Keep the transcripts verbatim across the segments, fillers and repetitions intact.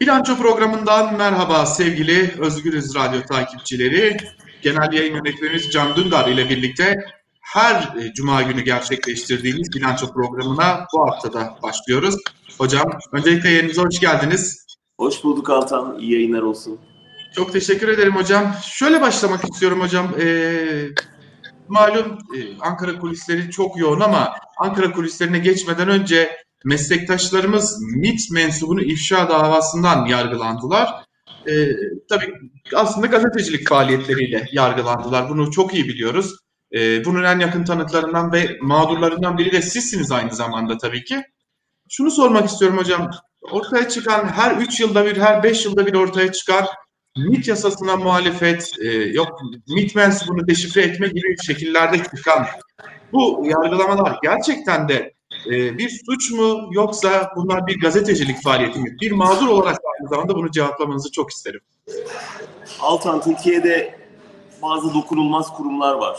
Bilanço programından merhaba sevgili Özgürüz Radyo takipçileri. Genel yayın yönetmenimiz Can Dündar ile birlikte her cuma günü gerçekleştirdiğimiz bilanço programına bu hafta da başlıyoruz. Hocam öncelikle yerinize hoş geldiniz. Hoş bulduk Altan. İyi yayınlar olsun. Çok teşekkür ederim hocam. Şöyle başlamak istiyorum hocam. Ee, malum Ankara kulisleri çok yoğun ama Ankara kulislerine geçmeden önce meslektaşlarımız MİT mensubunu ifşa davasından yargılandılar. Ee, tabii aslında gazetecilik faaliyetleriyle yargılandılar. Bunu çok iyi biliyoruz. Ee, bunun en yakın tanıklarından ve mağdurlarından biri de sizsiniz aynı zamanda tabii ki. Şunu sormak istiyorum hocam. Ortaya çıkan her üç yılda bir, her beş yılda bir ortaya çıkar MİT yasasına muhalefet, e, yok MİT mensubunu deşifre etme gibi şekillerde çıkan bu yargılamalar gerçekten de e, bir suç mu, yoksa bunlar bir gazetecilik faaliyeti mi? Bir mağdur olarak aynı zamanda bunu cevaplamanızı çok isterim. Altan, Türkiye'de bazı dokunulmaz kurumlar var.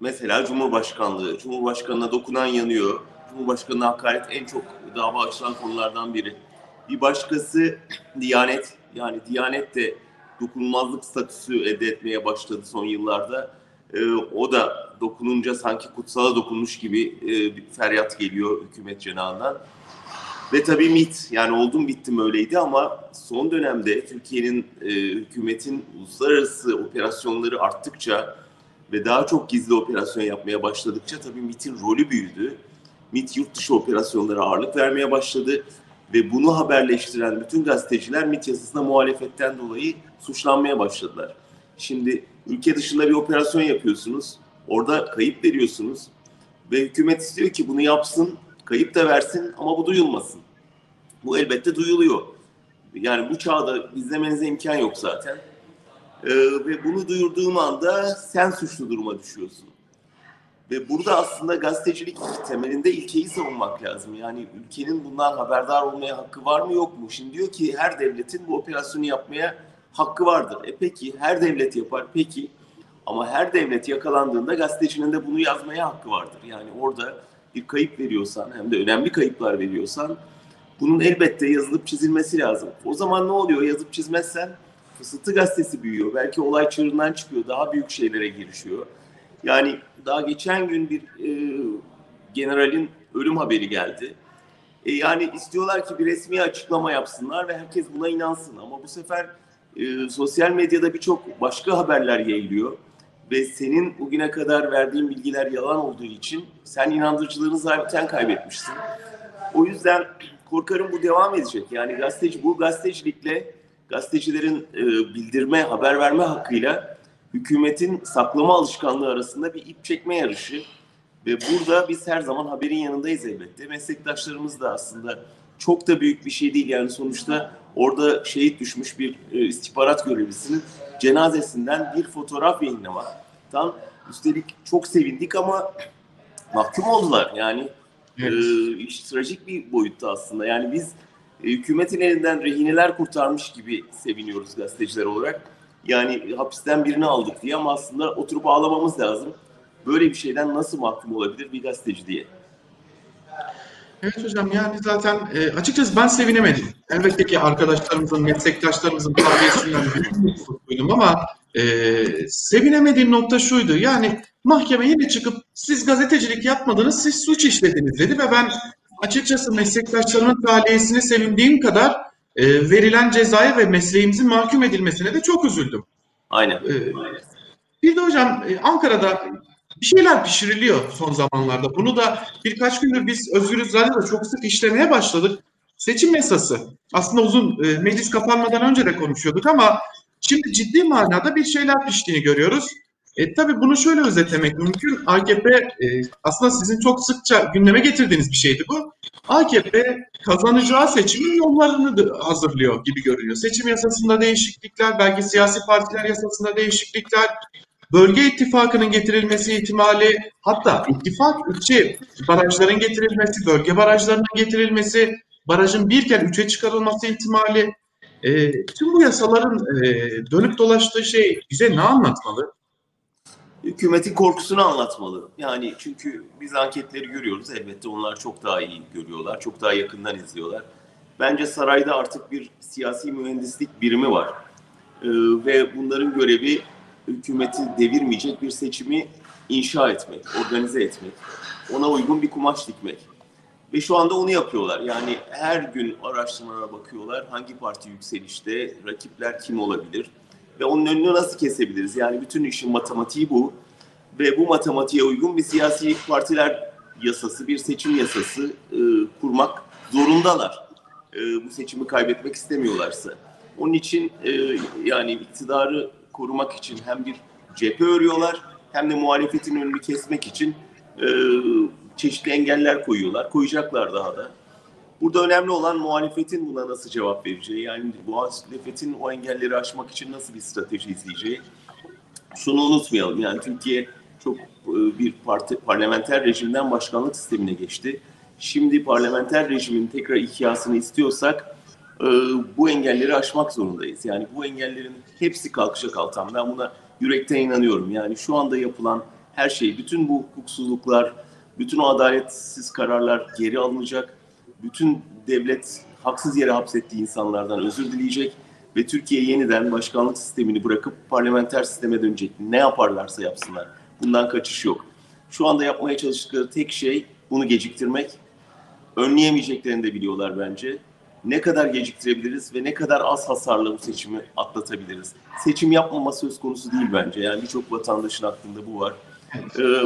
Mesela Cumhurbaşkanlığı. Cumhurbaşkanına dokunan yanıyor. Cumhurbaşkanına hakaret en çok dava açılan konulardan biri. Bir başkası Diyanet. Yani Diyanet de dokunulmazlık statüsü elde etmeye başladı son yıllarda. Ee, o da dokununca sanki kutsala dokunmuş gibi e, bir feryat geliyor hükümet cenahından. Ve tabii MİT. Yani oldum bittim öyleydi ama son dönemde Türkiye'nin e, hükümetin uluslararası operasyonları arttıkça ve daha çok gizli operasyon yapmaya başladıkça tabii MİT'in rolü büyüdü. MİT yurt dışı operasyonlara ağırlık vermeye başladı ve bunu haberleştiren bütün gazeteciler MİT yasasına muhalefetten dolayı suçlanmaya başladılar. Şimdi ülke dışında bir operasyon yapıyorsunuz, orada kayıp veriyorsunuz ve hükümet istiyor ki bunu yapsın, kayıp da versin ama bu duyulmasın. Bu elbette duyuluyor. Yani bu çağda izlemenize imkan yok zaten. Ee, ve bunu duyurduğun anda sen suçlu duruma düşüyorsun. Ve burada aslında gazetecilik temelinde ilkeyi savunmak lazım. Yani ülkenin bundan haberdar olmaya hakkı var mı, yok mu? Şimdi diyor ki her devletin bu operasyonu yapmaya hakkı vardır. E peki her devlet yapar, peki. Ama her devlet yakalandığında gazetecinin de bunu yazmaya hakkı vardır. Yani orada bir kayıp veriyorsan, hem de önemli kayıplar veriyorsan, bunun elbette yazılıp çizilmesi lazım. O zaman ne oluyor? Yazıp çizmezsen fısıltı gazetesi büyüyor. Belki olay çığırından çıkıyor, daha büyük şeylere girişiyor. Yani daha geçen gün bir e, generalin ölüm haberi geldi. E, yani istiyorlar ki bir resmi açıklama yapsınlar ve herkes buna inansın. Ama bu sefer e, sosyal medyada birçok başka haberler yayılıyor. Ve senin bugüne kadar verdiğin bilgiler yalan olduğu için sen inandırıcılığını zaten kaybetmişsin. O yüzden korkarım bu devam edecek. Yani gazeteci, bu gazetecilikle, gazetecilerin e, bildirme, haber verme hakkıyla hükümetin saklama alışkanlığı arasında bir ip çekme yarışı ve burada biz her zaman haberin yanındayız elbette. Meslektaşlarımız da aslında çok da büyük bir şey değil. Yani sonuçta orada şehit düşmüş bir istihbarat görevlisinin cenazesinden bir fotoğraf yayınlamaktan üstelik çok sevindik ama mahkum oldular. Yani evet. e, iş trajik bir boyutta aslında. Yani biz e, hükümetin elinden rehineler kurtarmış gibi seviniyoruz gazeteciler olarak. Yani hapisten birini aldık diye ama aslında oturup ağlamamız lazım. Böyle bir şeyden nasıl mahkum olabilir bir gazeteci diye. Evet hocam, yani zaten e, açıkçası ben sevinemedim. Elbette ki arkadaşlarımızın, meslektaşlarımızın tavsiyesinden tuttuydum ama e, sevinemediğim nokta şuydu. Yani mahkeme yine çıkıp siz gazetecilik yapmadınız, siz suç işlediniz dedi ve ben açıkçası meslektaşlarımın talihesini sevindiğim kadar E, verilen cezaya ve mesleğimizin mahkum edilmesine de çok üzüldüm. Aynen. E, bir de hocam e, Ankara'da bir şeyler pişiriliyor son zamanlarda. Bunu da birkaç gündür biz Özgürüz Radyo'da çok sık işlemeye başladık. Seçim yasası. Aslında uzun e, meclis kapanmadan önce de konuşuyorduk ama şimdi ciddi manada bir şeyler piştiğini görüyoruz. E, tabii bunu şöyle özetlemek mümkün. A K P e, aslında sizin çok sıkça gündeme getirdiğiniz bir şeydi bu. A K P kazanacağı seçimin yollarını hazırlıyor gibi görünüyor. Seçim yasasında değişiklikler, belki siyasi partiler yasasında değişiklikler, bölge ittifakının getirilmesi ihtimali, hatta ittifak içi barajların getirilmesi, bölge barajlarının getirilmesi, barajın birken üçe çıkarılması ihtimali. E, tüm bu yasaların e, dönüp dolaştığı şey bize ne anlatmalı? Hükümetin korkusunu anlatmalı. Yani çünkü biz anketleri görüyoruz. Elbette onlar çok daha iyi görüyorlar. Çok daha yakından izliyorlar. Bence sarayda artık bir siyasi mühendislik birimi var. Ee, ve bunların görevi hükümeti devirmeyecek bir seçimi inşa etmek, organize etmek. Ona uygun bir kumaş dikmek. Ve şu anda onu yapıyorlar. Yani her gün araştırmalara bakıyorlar. Hangi parti yükselişte, rakipler kim olabilir? Ve onun önünü nasıl kesebiliriz? Yani bütün işin matematiği bu. Ve bu matematiğe uygun bir siyasi partiler yasası, bir seçim yasası e, kurmak zorundalar. E, bu seçimi kaybetmek istemiyorlarsa. Onun için e, yani iktidarı korumak için hem bir cephe örüyorlar, hem de muhalefetin önünü kesmek için e, çeşitli engeller koyuyorlar. Koyacaklar daha da. Burada önemli olan muhalefetin buna nasıl cevap vereceği, yani muhalefetin o engelleri aşmak için nasıl bir strateji izleyeceği. Şunu unutmayalım, yani Türkiye çok bir parti, parlamenter rejimden başkanlık sistemine geçti. Şimdi parlamenter rejimin tekrar ihyasını istiyorsak bu engelleri aşmak zorundayız. Yani bu engellerin hepsi kalkacak alttan. Ben buna yürekten inanıyorum. Yani şu anda yapılan her şey, bütün bu hukuksuzluklar, bütün o adaletsiz kararlar geri alınacak. Bütün devlet haksız yere hapsettiği insanlardan özür dileyecek ve Türkiye yeniden başkanlık sistemini bırakıp parlamenter sisteme dönecek. Ne yaparlarsa yapsınlar. Bundan kaçış yok. Şu anda yapmaya çalıştıkları tek şey bunu geciktirmek. Önleyemeyeceklerini de biliyorlar bence. Ne kadar geciktirebiliriz ve ne kadar az hasarla bu seçimi atlatabiliriz. Seçim yapmama söz konusu değil bence. Yani birçok vatandaşın aklında bu var.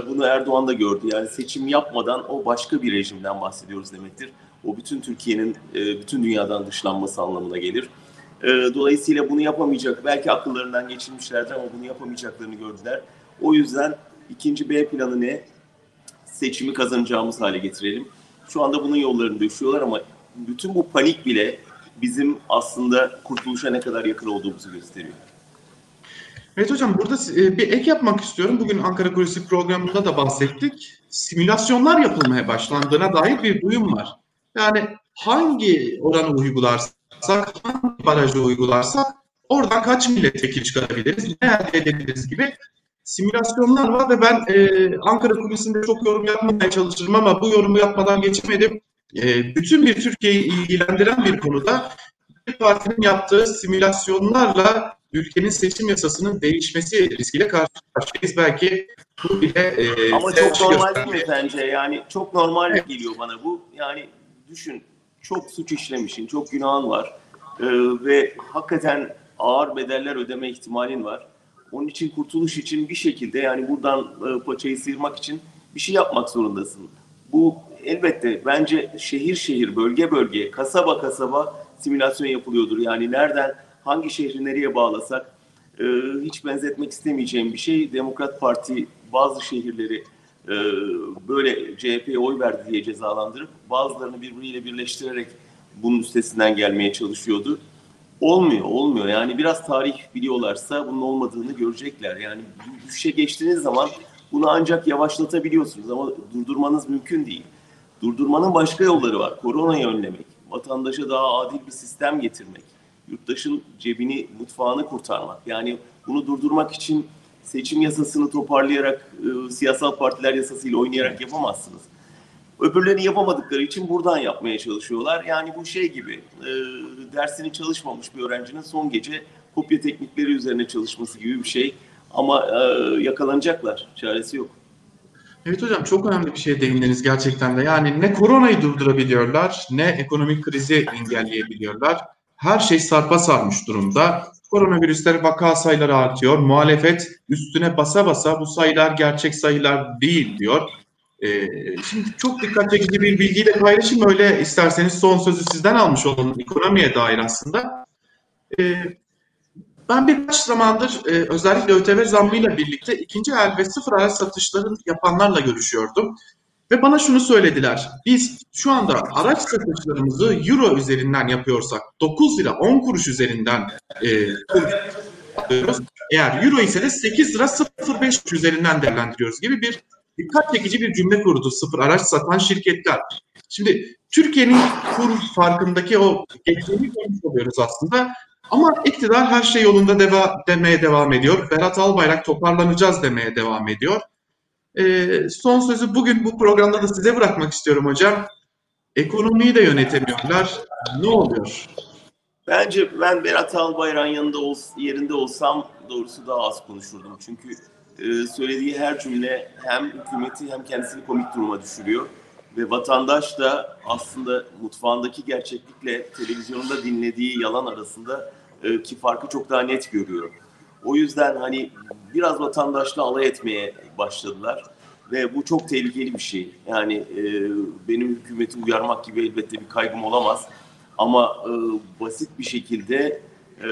Bunu Erdoğan da gördü. Yani seçim yapmadan o başka bir rejimden bahsediyoruz demektir. O bütün Türkiye'nin, bütün dünyadan dışlanması anlamına gelir. Dolayısıyla bunu yapamayacak, belki akıllarından geçirmişlerdi ama bunu yapamayacaklarını gördüler. O yüzden ikinci B planı ne? Seçimi kazanacağımız hale getirelim. Şu anda bunun yollarını döşüyorlar ama bütün bu panik bile bizim aslında kurtuluşa ne kadar yakın olduğumuzu gösteriyor. Evet hocam, burada bir ek yapmak istiyorum. Bugün Ankara Kulisi programında da bahsettik. Simülasyonlar yapılmaya başlandığına dair bir duyum var. Yani hangi oranı uygularsak, hangi barajı uygularsak oradan kaç milletvekili çıkarabiliriz, ne elde edebiliriz gibi simülasyonlar var ve ben e, Ankara Kulisi'nde çok yorum yapmaya çalışırım ama bu yorumu yapmadan geçemedim. E, bütün bir Türkiye'yi ilgilendiren bir konuda bir partinin yaptığı simülasyonlarla ülkenin seçim yasasının değişmesi riskiyle karşı karşıyayız. Belki bu bile... E, ama çok normal değil mi bence? Yani çok normal geliyor bana bu. Yani düşün, çok suç işlemişsin, çok günahın var ee, ve hakikaten ağır bedeller ödeme ihtimalin var. Onun için kurtuluş için bir şekilde, yani buradan e, paçayı sıyırmak için bir şey yapmak zorundasın. Bu elbette bence şehir şehir, bölge bölge, kasaba kasaba simülasyon yapılıyordur. Yani nereden, hangi şehri nereye bağlasak, e, hiç benzetmek istemeyeceğim bir şey. Demokrat Parti bazı şehirleri böyle C H P'ye oy verdi diye cezalandırıp bazılarını birbiriyle birleştirerek bunun üstesinden gelmeye çalışıyordu. Olmuyor, olmuyor. Yani biraz tarih biliyorlarsa bunun olmadığını görecekler. Yani düşüşe geçtiğiniz zaman bunu ancak yavaşlatabiliyorsunuz ama durdurmanız mümkün değil. Durdurmanın başka yolları var. Koronayı önlemek, vatandaşa daha adil bir sistem getirmek, yurttaşın cebini, mutfağını kurtarmak. Yani bunu durdurmak için seçim yasasını toparlayarak, e, siyasal partiler yasasıyla oynayarak yapamazsınız. Öbürlerini yapamadıkları için buradan yapmaya çalışıyorlar. Yani bu şey gibi, e, dersini çalışmamış bir öğrencinin son gece kopya teknikleri üzerine çalışması gibi bir şey. Ama e, yakalanacaklar, çaresi yok. Evet hocam, çok önemli bir şeye değindiniz gerçekten de. Yani ne koronayı durdurabiliyorlar, ne ekonomik krizi engelleyebiliyorlar. Her şey sarpa sarmış durumda. Koronavirüsler vaka sayıları artıyor. Muhalefet üstüne basa basa bu sayılar gerçek sayılar değil diyor. Ee, şimdi çok dikkat çekici bir bilgiyi de paylaşayım. Öyle isterseniz son sözü sizden almış olalım ekonomiye dair aslında. Ee, ben birkaç zamandır e, özellikle ÖTV zammıyla birlikte ikinci el ve sıfır araç satışlarını yapanlarla görüşüyordum. Ve bana şunu söylediler. Biz şu anda araç satışlarımızı euro üzerinden yapıyorsak dokuz lira on kuruş üzerinden yapıyoruz. E, eğer euro ise de sekiz lira sıfır beş üzerinden değerlendiriyoruz gibi bir dikkat çekici bir cümle kurdu sıfır araç satan şirketler. Şimdi Türkiye'nin kur farkındaki o geçtiğini konuşuyoruz aslında. Ama iktidar her şey yolunda deva, demeye devam ediyor. Berat Albayrak toparlanacağız demeye devam ediyor. Ee, son sözü bugün bu programda da size bırakmak istiyorum hocam. Ekonomiyi de yönetemiyorlar. Ne oluyor? Bence ben Berat Albayrak'ın yanında olsa, yerinde olsam doğrusu daha az konuşurdum. Çünkü e, söylediği her cümle hem hükümeti hem kendisini komik duruma düşürüyor. Ve vatandaş da aslında mutfağındaki gerçeklikle televizyonda dinlediği yalan arasında e, ki farkı çok daha net görüyor. O yüzden hani biraz vatandaşla alay etmeye başladılar. Ve bu çok tehlikeli bir şey. Yani e, benim hükümeti uyarmak gibi elbette bir kaygım olamaz. Ama e, basit bir şekilde e,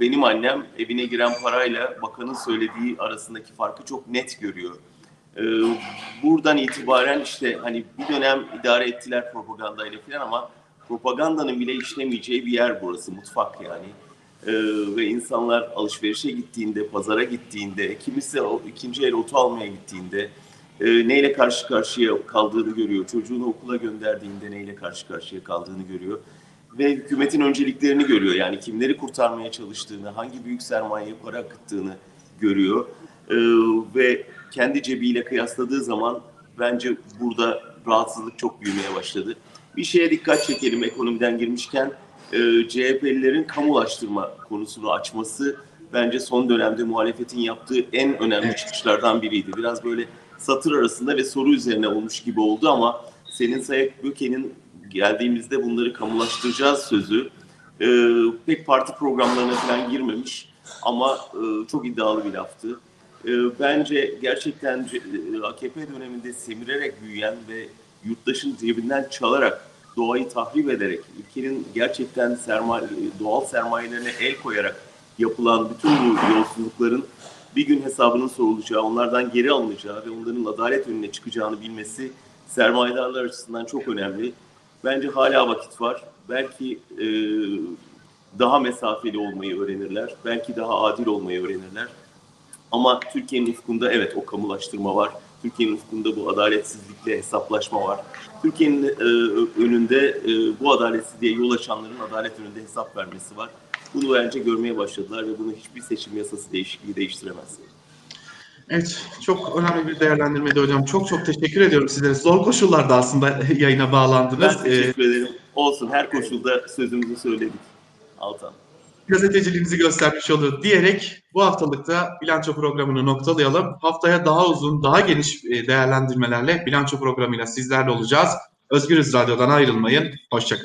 benim annem evine giren parayla bakanın söylediği arasındaki farkı çok net görüyor. E, buradan itibaren işte hani bir dönem idare ettiler propagandayla falan ama propagandanın bile işlemeyeceği bir yer burası, mutfak yani. E, ve insanlar alışverişe gittiğinde, pazara gittiğinde, kimisi ikinci el otu almaya gittiğinde E, neyle karşı karşıya kaldığını görüyor. Çocuğunu okula gönderdiğinde neyle karşı karşıya kaldığını görüyor. Ve hükümetin önceliklerini görüyor. Yani kimleri kurtarmaya çalıştığını, hangi büyük sermayeye para akıttığını görüyor. E, ve kendi cebiyle kıyasladığı zaman bence burada rahatsızlık çok büyümeye başladı. Bir şeye dikkat çekelim ekonomiden girmişken. E, C H P'lilerin kamulaştırma konusunu açması bence son dönemde muhalefetin yaptığı en önemli çıkışlardan biriydi. Biraz böyle satır arasında ve soru üzerine olmuş gibi oldu ama senin Sayık Böke'nin geldiğimizde bunları kamulaştıracağız sözü e, pek parti programlarına falan girmemiş ama e, çok iddialı bir laftı. E, bence gerçekten A K P döneminde semirerek büyüyen ve yurttaşın cebinden çalarak, doğayı tahrip ederek, ülkenin gerçekten sermaye, doğal sermayelerine el koyarak yapılan bütün bu yolsuzlukların bir gün hesabının sorulacağı, onlardan geri alınacağı ve onların adalet önüne çıkacağını bilmesi sermayedarlar açısından çok önemli. Bence hala vakit var. Belki e, daha mesafeli olmayı öğrenirler. Belki daha adil olmayı öğrenirler. Ama Türkiye'nin ufkunda evet o kamulaştırma var. Türkiye'nin ufkunda bu adaletsizlikle hesaplaşma var. Türkiye'nin e, önünde e, bu adaletsizliğe yol açanların adalet önünde hesap vermesi var. Bunu bence görmeye başladılar ve bunu hiçbir seçim yasası değişikliği değiştiremez. Evet, çok önemli bir değerlendirmeydi hocam. Çok çok teşekkür ediyorum sizlere. Zor koşullarda aslında yayına bağlandınız. Ben teşekkür ee, ederim. Olsun, her koşulda sözümüzü söyledik. Altan. Gazeteciliğimizi göstermiş olur diyerek bu haftalıkta bilanço programını noktalayalım. Haftaya daha uzun, daha geniş değerlendirmelerle bilanço programıyla sizlerle olacağız. Özgürüz Radyo'dan ayrılmayın. Hoşça kalın.